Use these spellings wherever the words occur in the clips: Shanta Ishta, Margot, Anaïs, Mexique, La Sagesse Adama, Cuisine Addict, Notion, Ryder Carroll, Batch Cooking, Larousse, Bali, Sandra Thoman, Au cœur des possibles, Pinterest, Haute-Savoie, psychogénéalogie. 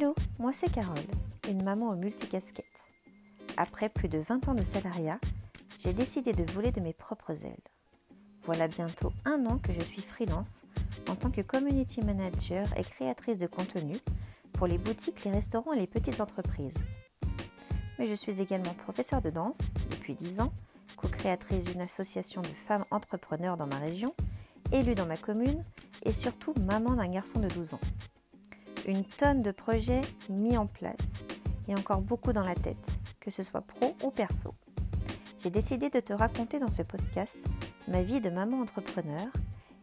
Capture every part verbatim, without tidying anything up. Hello, moi c'est Carole, une maman aux multicasquettes. Après plus de vingt ans de salariat, j'ai décidé de voler de mes propres ailes. Voilà bientôt un an que je suis freelance en tant que community manager et créatrice de contenu pour les boutiques, les restaurants et les petites entreprises. Mais je suis également professeure de danse depuis dix ans, co-créatrice d'une association de femmes entrepreneurs dans ma région, élue dans ma commune et surtout maman d'un garçon de douze ans. Une tonne de projets mis en place et encore beaucoup dans la tête, que ce soit pro ou perso. J'ai décidé de te raconter dans ce podcast ma vie de maman entrepreneur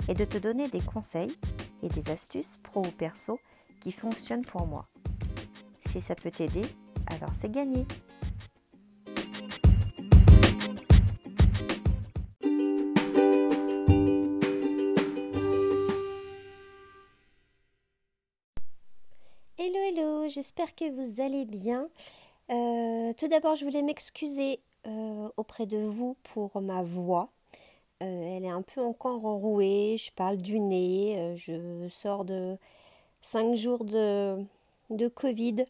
et de te donner des conseils et des astuces pro ou perso qui fonctionnent pour moi. Si ça peut t'aider, alors c'est gagné. Hello, hello, j'espère que vous allez bien. Euh, tout d'abord, je voulais m'excuser euh, auprès de vous pour ma voix. Euh, elle est un peu encore enrouée, je parle du nez, euh, je sors de cinq jours de, de Covid.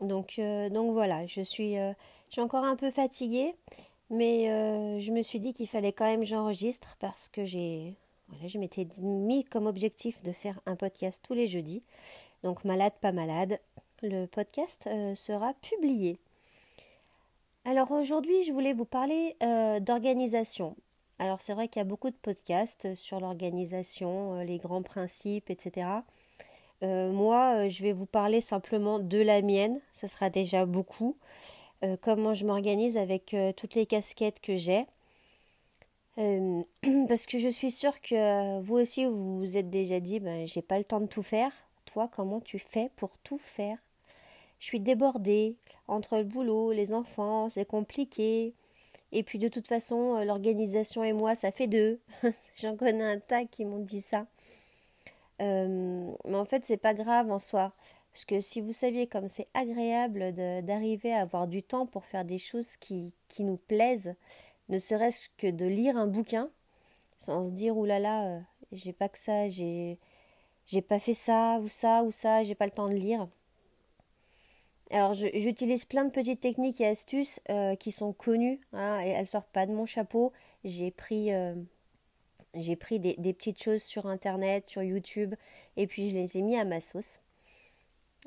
Donc, euh, donc voilà, je suis, euh, je suis encore un peu fatiguée, mais euh, je me suis dit qu'il fallait quand même que j'enregistre parce que j'ai... Voilà, je m'étais mis comme objectif de faire un podcast tous les jeudis. Donc malade, pas malade, le podcast euh, sera publié. Alors aujourd'hui, je voulais vous parler euh, d'organisation. Alors c'est vrai qu'il y a beaucoup de podcasts sur l'organisation, euh, les grands principes, et cetera. Euh, moi, euh, je vais vous parler simplement de la mienne. Ça sera déjà beaucoup. Euh, comment je m'organise avec euh, toutes les casquettes que j'ai. Euh, parce que je suis sûre que vous aussi vous vous êtes déjà dit ben, j'ai pas le temps de tout faire. Toi, comment tu fais pour tout faire? Je suis débordée entre le boulot, les enfants, c'est compliqué. Et puis de toute façon, l'organisation et moi, ça fait deux. J'en connais un tas qui m'ont dit ça. Euh, mais en fait, c'est pas grave en soi. Parce que si vous saviez comme c'est agréable de, d'arriver à avoir du temps pour faire des choses qui, qui nous plaisent, ne serait-ce que de lire un bouquin, sans se dire, oulala, euh, j'ai pas que ça, j'ai, j'ai pas fait ça, ou ça, ou ça, j'ai pas le temps de lire. Alors, je, j'utilise plein de petites techniques et astuces euh, qui sont connues, hein, et elles sortent pas de mon chapeau. J'ai pris, euh, j'ai pris des, des petites choses sur Internet, sur YouTube, et puis je les ai mis à ma sauce.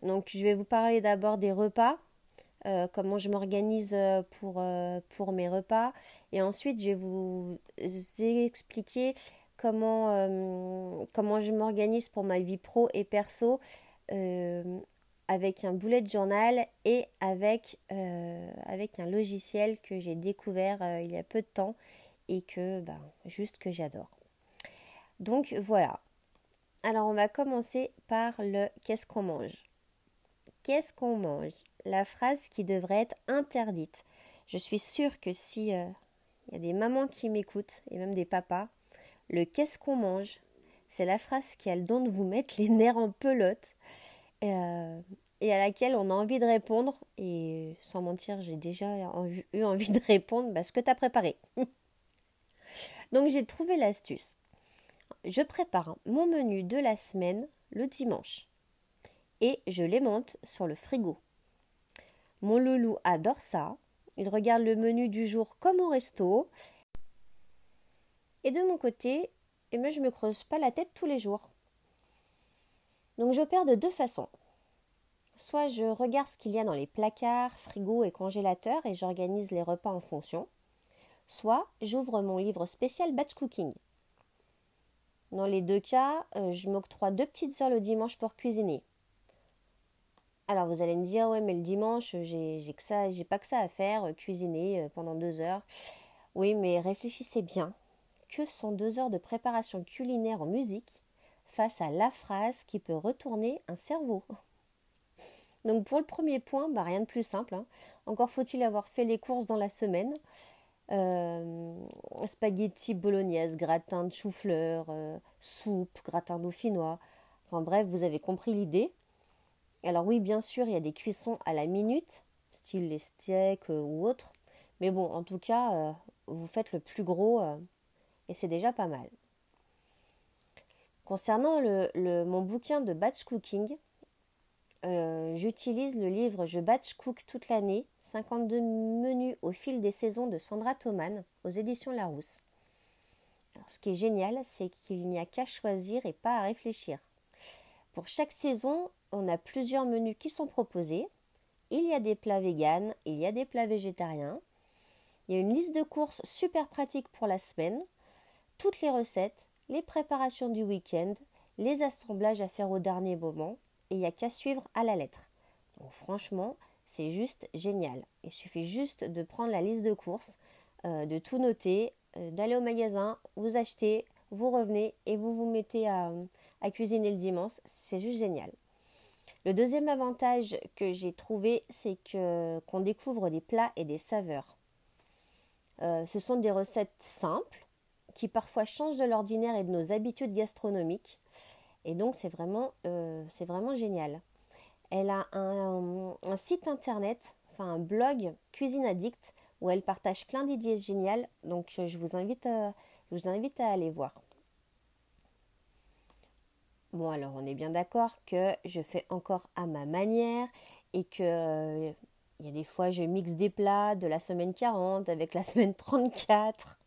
Donc, je vais vous parler d'abord des repas. Euh, comment je m'organise pour, euh, pour mes repas. Et ensuite, je vais vous expliquer comment, euh, comment je m'organise pour ma vie pro et perso euh, avec un bullet journal et avec, euh, avec un logiciel que j'ai découvert euh, il y a peu de temps et que, ben, juste que j'adore. Donc, voilà. Alors, on va commencer par le « qu'est-ce qu'on mange ?» Qu'est-ce qu'on mange ? La phrase qui devrait être interdite. Je suis sûre que si il euh, y a des mamans qui m'écoutent, et même des papas, le qu'est-ce qu'on mange, c'est la phrase qui a le don de vous mettre les nerfs en pelote euh, et à laquelle on a envie de répondre. Et sans mentir, j'ai déjà envie, eu envie de répondre bah, ce que tu as préparé. Donc j'ai trouvé l'astuce. Je prépare mon menu de la semaine le dimanche et je les monte sur le frigo. Mon loulou adore ça, il regarde le menu du jour comme au resto. Et de mon côté, eh bien, je ne me creuse pas la tête tous les jours. Donc j'opère de deux façons. Soit je regarde ce qu'il y a dans les placards, frigos et congélateurs et j'organise les repas en fonction. Soit j'ouvre mon livre spécial Batch Cooking. Dans les deux cas, je m'octroie deux petites heures le dimanche pour cuisiner. Alors vous allez me dire, ouais mais le dimanche, j'ai, j'ai, que ça, j'ai pas que ça à faire, euh, cuisiner euh, pendant deux heures. Oui mais réfléchissez bien, que sont deux heures de préparation culinaire en musique face à la phrase qui peut retourner un cerveau? Donc pour le premier point, bah, rien de plus simple, hein. Encore faut-il avoir fait les courses dans la semaine. Euh, spaghetti bolognaise, gratin de chou-fleur, euh, soupe, gratin dauphinois, enfin bref vous avez compris l'idée. Alors oui, bien sûr, il y a des cuissons à la minute, style les steaks euh, ou autres. Mais bon, en tout cas, euh, vous faites le plus gros euh, et c'est déjà pas mal. Concernant le, le, mon bouquin de batch cooking, euh, j'utilise le livre « Je batch cook toute l'année », cinquante-deux menus au fil des saisons de Sandra Thoman aux éditions Larousse. Alors, ce qui est génial, c'est qu'il n'y a qu'à choisir et pas à réfléchir. Pour chaque saison, on a plusieurs menus qui sont proposés. Il y a des plats véganes, il y a des plats végétariens. Il y a une liste de courses super pratique pour la semaine. Toutes les recettes, les préparations du week-end, les assemblages à faire au dernier moment. Et il n'y a qu'à suivre à la lettre. Donc franchement, c'est juste génial. Il suffit juste de prendre la liste de courses, euh, de tout noter, euh, d'aller au magasin, vous achetez, vous revenez et vous vous mettez à, à cuisiner le dimanche. C'est juste génial. Le deuxième avantage que j'ai trouvé, c'est que, qu'on découvre des plats et des saveurs. Euh, ce sont des recettes simples qui parfois changent de l'ordinaire et de nos habitudes gastronomiques. Et donc, c'est vraiment, euh, c'est vraiment génial. Elle a un, un site internet, enfin un blog, Cuisine Addict, où elle partage plein d'idées géniales. Donc, je vous invite à, je vous invite à aller voir. Bon, alors, on est bien d'accord que je fais encore à ma manière et que euh, y a des fois, je mixe des plats de la semaine quarante avec la semaine trente-quatre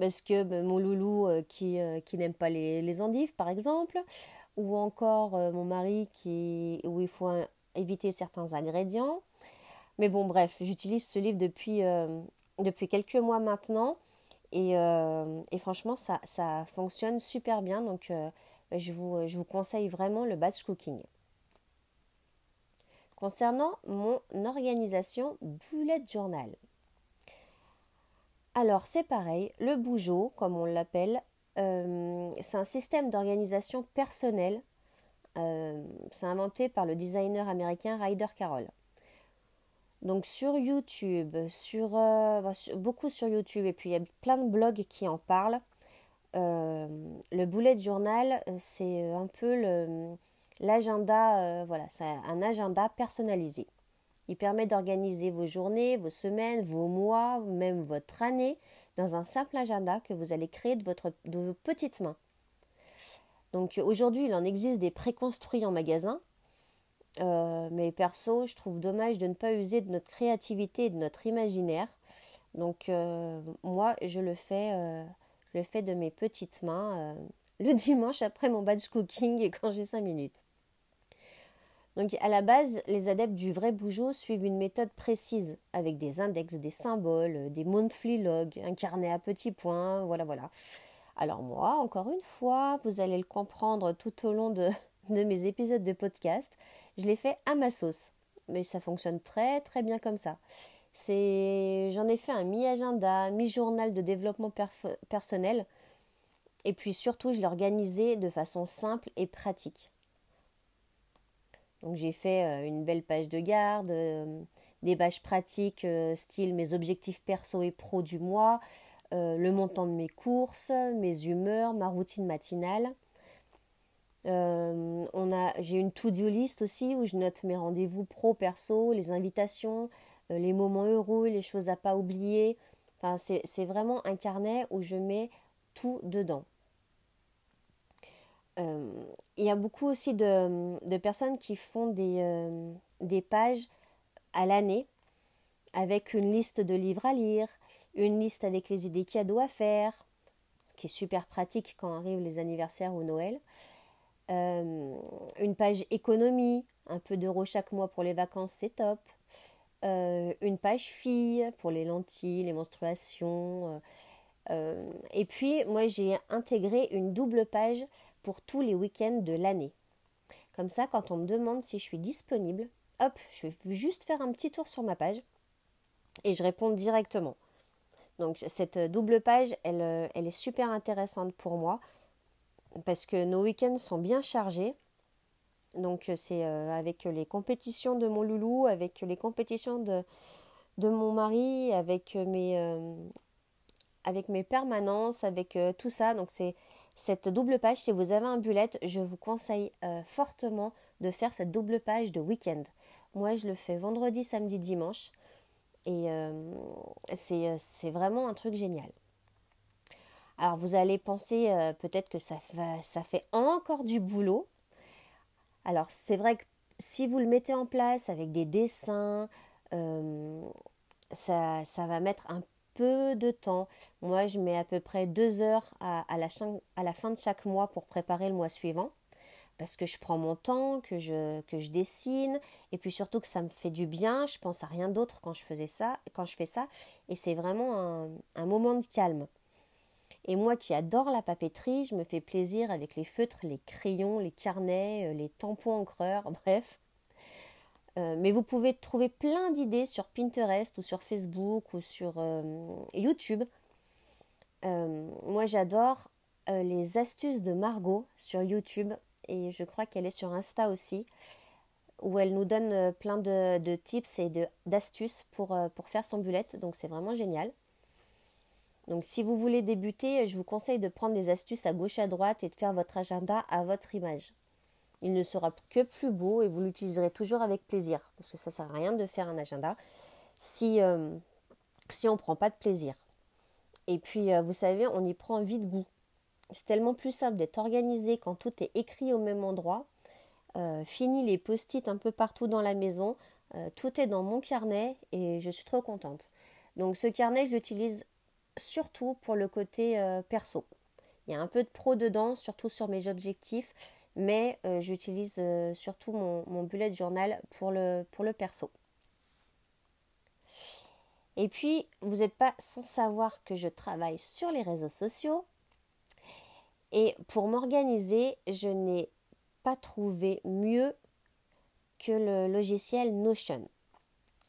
parce que ben, mon loulou euh, qui, euh, qui n'aime pas les, les endives, par exemple, ou encore euh, mon mari qui, où il faut un, éviter certains ingrédients. Mais bon, bref, j'utilise ce livre depuis, euh, depuis quelques mois maintenant et, euh, et franchement, ça, ça fonctionne super bien. Donc, euh, Je vous, je vous conseille vraiment le batch cooking. Concernant mon organisation bullet journal. Alors, c'est pareil, le bougeot, comme on l'appelle, euh, c'est un système d'organisation personnelle. Euh, c'est inventé par le designer américain Ryder Carroll. Donc, sur YouTube, sur, euh, beaucoup sur YouTube, et puis il y a plein de blogs qui en parlent. Euh, le bullet journal, c'est un peu le, l'agenda, euh, voilà, c'est un agenda personnalisé. Il permet d'organiser vos journées, vos semaines, vos mois, même votre année, dans un simple agenda que vous allez créer de, votre, de vos petites mains. Donc aujourd'hui, il en existe des préconstruits en magasin, euh, mais perso, je trouve dommage de ne pas user de notre créativité et de notre imaginaire. Donc euh, moi, je le fais... Euh, Je le fais de mes petites mains euh, le dimanche après mon batch cooking et quand j'ai cinq minutes. Donc à la base, les adeptes du vrai bougeot suivent une méthode précise avec des index, des symboles, des monthly logs, un carnet à petits points, voilà voilà. Alors moi, encore une fois, vous allez le comprendre tout au long de, de mes épisodes de podcast, je l'ai fait à ma sauce. Mais ça fonctionne très très bien comme ça. C'est, j'en ai fait un mi-agenda, mi-journal de développement perf- personnel. Et puis surtout, je l'ai organisé de façon simple et pratique. Donc j'ai fait euh, une belle page de garde, euh, des pages pratiques, euh, style mes objectifs perso et pro du mois, euh, le montant de mes courses, mes humeurs, ma routine matinale. Euh, on a, j'ai une to-do list aussi où je note mes rendez-vous pro, perso, les invitations... les moments heureux, les choses à pas oublier. Enfin, c'est, c'est vraiment un carnet où je mets tout dedans. Euh, il y a beaucoup aussi de, de personnes qui font des, euh, des pages à l'année avec une liste de livres à lire, une liste avec les idées cadeaux à faire, ce qui est super pratique quand arrivent les anniversaires ou Noël. Euh, une page économie, un peu d'euros chaque mois pour les vacances, c'est top. Euh, une page fille pour les lentilles, les menstruations. Euh, euh, et puis, moi, j'ai intégré une double page pour tous les week-ends de l'année. Comme ça, quand on me demande si je suis disponible, hop, je vais juste faire un petit tour sur ma page et je réponds directement. Donc, cette double page, elle, elle est super intéressante pour moi parce que nos week-ends sont bien chargés. Donc, c'est avec les compétitions de mon loulou, avec les compétitions de, de mon mari, avec mes, euh, avec mes permanences, avec euh, tout ça. Donc, c'est cette double page. Si vous avez un bullet, je vous conseille euh, fortement de faire cette double page de week-end. Moi, je le fais vendredi, samedi, dimanche. Et euh, c'est, c'est vraiment un truc génial. Alors, vous allez penser euh, peut-être que ça fait, ça fait encore du boulot. Alors, c'est vrai que si vous le mettez en place avec des dessins, euh, ça, ça va mettre un peu de temps. Moi, je mets à peu près deux heures à, à, la, ch- à la fin de chaque mois pour préparer le mois suivant. Parce que je prends mon temps, que je, que je dessine, et puis surtout que ça me fait du bien. Je pense à rien d'autre quand je faisais ça, quand je fais ça, et c'est vraiment un, un moment de calme. Et moi qui adore la papeterie, je me fais plaisir avec les feutres, les crayons, les carnets, les tampons encreurs, bref. Euh, mais vous pouvez trouver plein d'idées sur Pinterest ou sur Facebook ou sur euh, YouTube. Euh, moi j'adore euh, les astuces de Margot sur YouTube. Et je crois qu'elle est sur Insta aussi, où elle nous donne plein de, de tips et de, d'astuces pour, pour faire son bullet. Donc, c'est vraiment génial. Donc, si vous voulez débuter, je vous conseille de prendre des astuces à gauche, à droite et de faire votre agenda à votre image. Il ne sera que plus beau et vous l'utiliserez toujours avec plaisir. Parce que ça ne sert à rien de faire un agenda si, euh, si on ne prend pas de plaisir. Et puis, euh, vous savez, on y prend vite goût. C'est tellement plus simple d'être organisé quand tout est écrit au même endroit. Euh, fini les post-it un peu partout dans la maison. Euh, tout est dans mon carnet et je suis trop contente. Donc ce carnet, je l'utilise surtout pour le côté euh, perso. Il y a un peu de pro dedans, surtout sur mes objectifs. Mais euh, j'utilise euh, surtout mon, mon bullet journal pour le, pour le perso. Et puis, vous n'êtes pas sans savoir que je travaille sur les réseaux sociaux. Et pour m'organiser, je n'ai pas trouvé mieux que le logiciel Notion,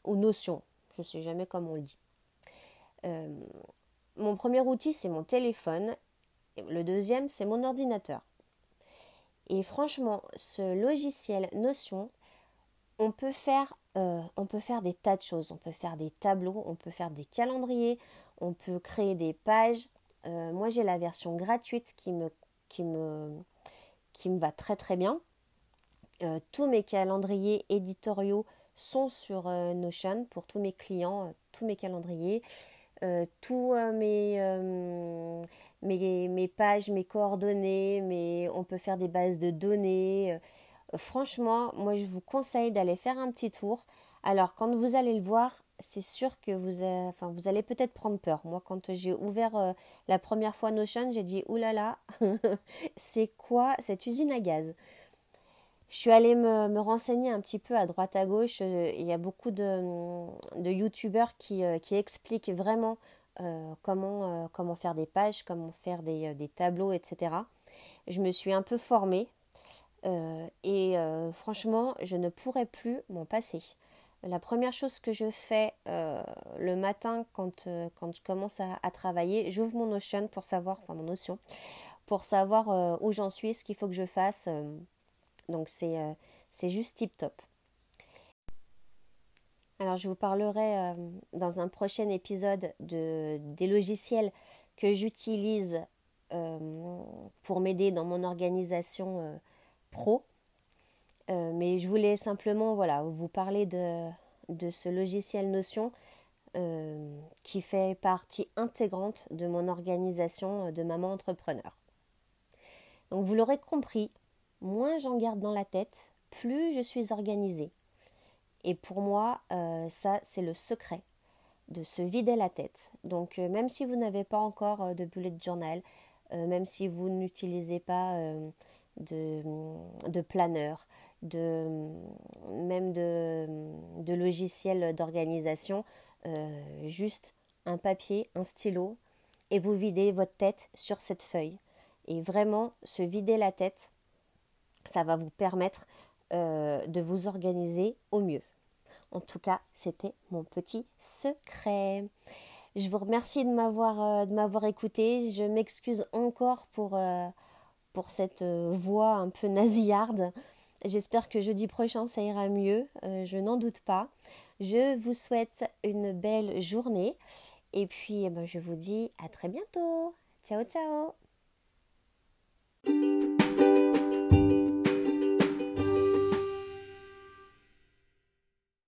ou Notion, je ne sais jamais comment on le dit. Euh, mon premier outil, c'est mon téléphone, et le deuxième, c'est mon ordinateur. Et franchement, ce logiciel Notion, on peut faire, euh, on peut faire des tas de choses. On peut faire des tableaux, on peut faire des calendriers, on peut créer des pages. Euh, moi, j'ai la version gratuite qui me, qui me, qui me va très très bien. Euh, tous mes calendriers éditoriaux sont sur euh, Notion pour tous mes clients, euh, tous mes calendriers, euh, tous euh, mes, euh, mes, mes pages, mes coordonnées, mes, on peut faire des bases de données. Euh, franchement, moi, je vous conseille d'aller faire un petit tour. Alors, quand vous allez le voir, c'est sûr que vous, euh, enfin, vous allez peut-être prendre peur. Moi, quand j'ai ouvert euh, la première fois Notion, j'ai dit « Oulala, c'est quoi cette usine à gaz ?» Je suis allée me, me renseigner un petit peu à droite à gauche. Euh, il y a beaucoup de, de youtubeurs qui, euh, qui expliquent vraiment euh, comment, euh, comment faire des pages, comment faire des, des tableaux, et cetera. Je me suis un peu formée euh, et euh, franchement, je ne pourrais plus m'en passer. La première chose que je fais euh, le matin quand, euh, quand je commence à, à travailler, j'ouvre mon Notion pour savoir, enfin mon Notion, pour savoir euh, où j'en suis, ce qu'il faut que je fasse. Euh, donc c'est, euh, c'est juste tip top. Alors je vous parlerai euh, dans un prochain épisode de, des logiciels que j'utilise euh, pour m'aider dans mon organisation euh, pro. Euh, mais je voulais simplement voilà, vous parler de, de ce logiciel Notion euh, qui fait partie intégrante de mon organisation de maman entrepreneur. Donc vous l'aurez compris, moins j'en garde dans la tête, plus je suis organisée. Et pour moi, euh, ça c'est le secret de se vider la tête. Donc euh, même si vous n'avez pas encore euh, de bullet journal, euh, même si vous n'utilisez pas euh, de, de planeur, de même de, de logiciels d'organisation, euh, juste un papier, un stylo, et vous videz votre tête sur cette feuille. Et vraiment, se vider la tête, ça va vous permettre euh, de vous organiser au mieux. En tout cas, c'était mon petit secret. Je vous remercie de m'avoir, euh, de m'avoir écouté. Je m'excuse encore pour, euh, pour cette euh, voix un peu nasillarde. J'espère que jeudi prochain, ça ira mieux. Euh, je n'en doute pas. Je vous souhaite une belle journée. Et puis, eh ben, je vous dis à très bientôt. Ciao, ciao.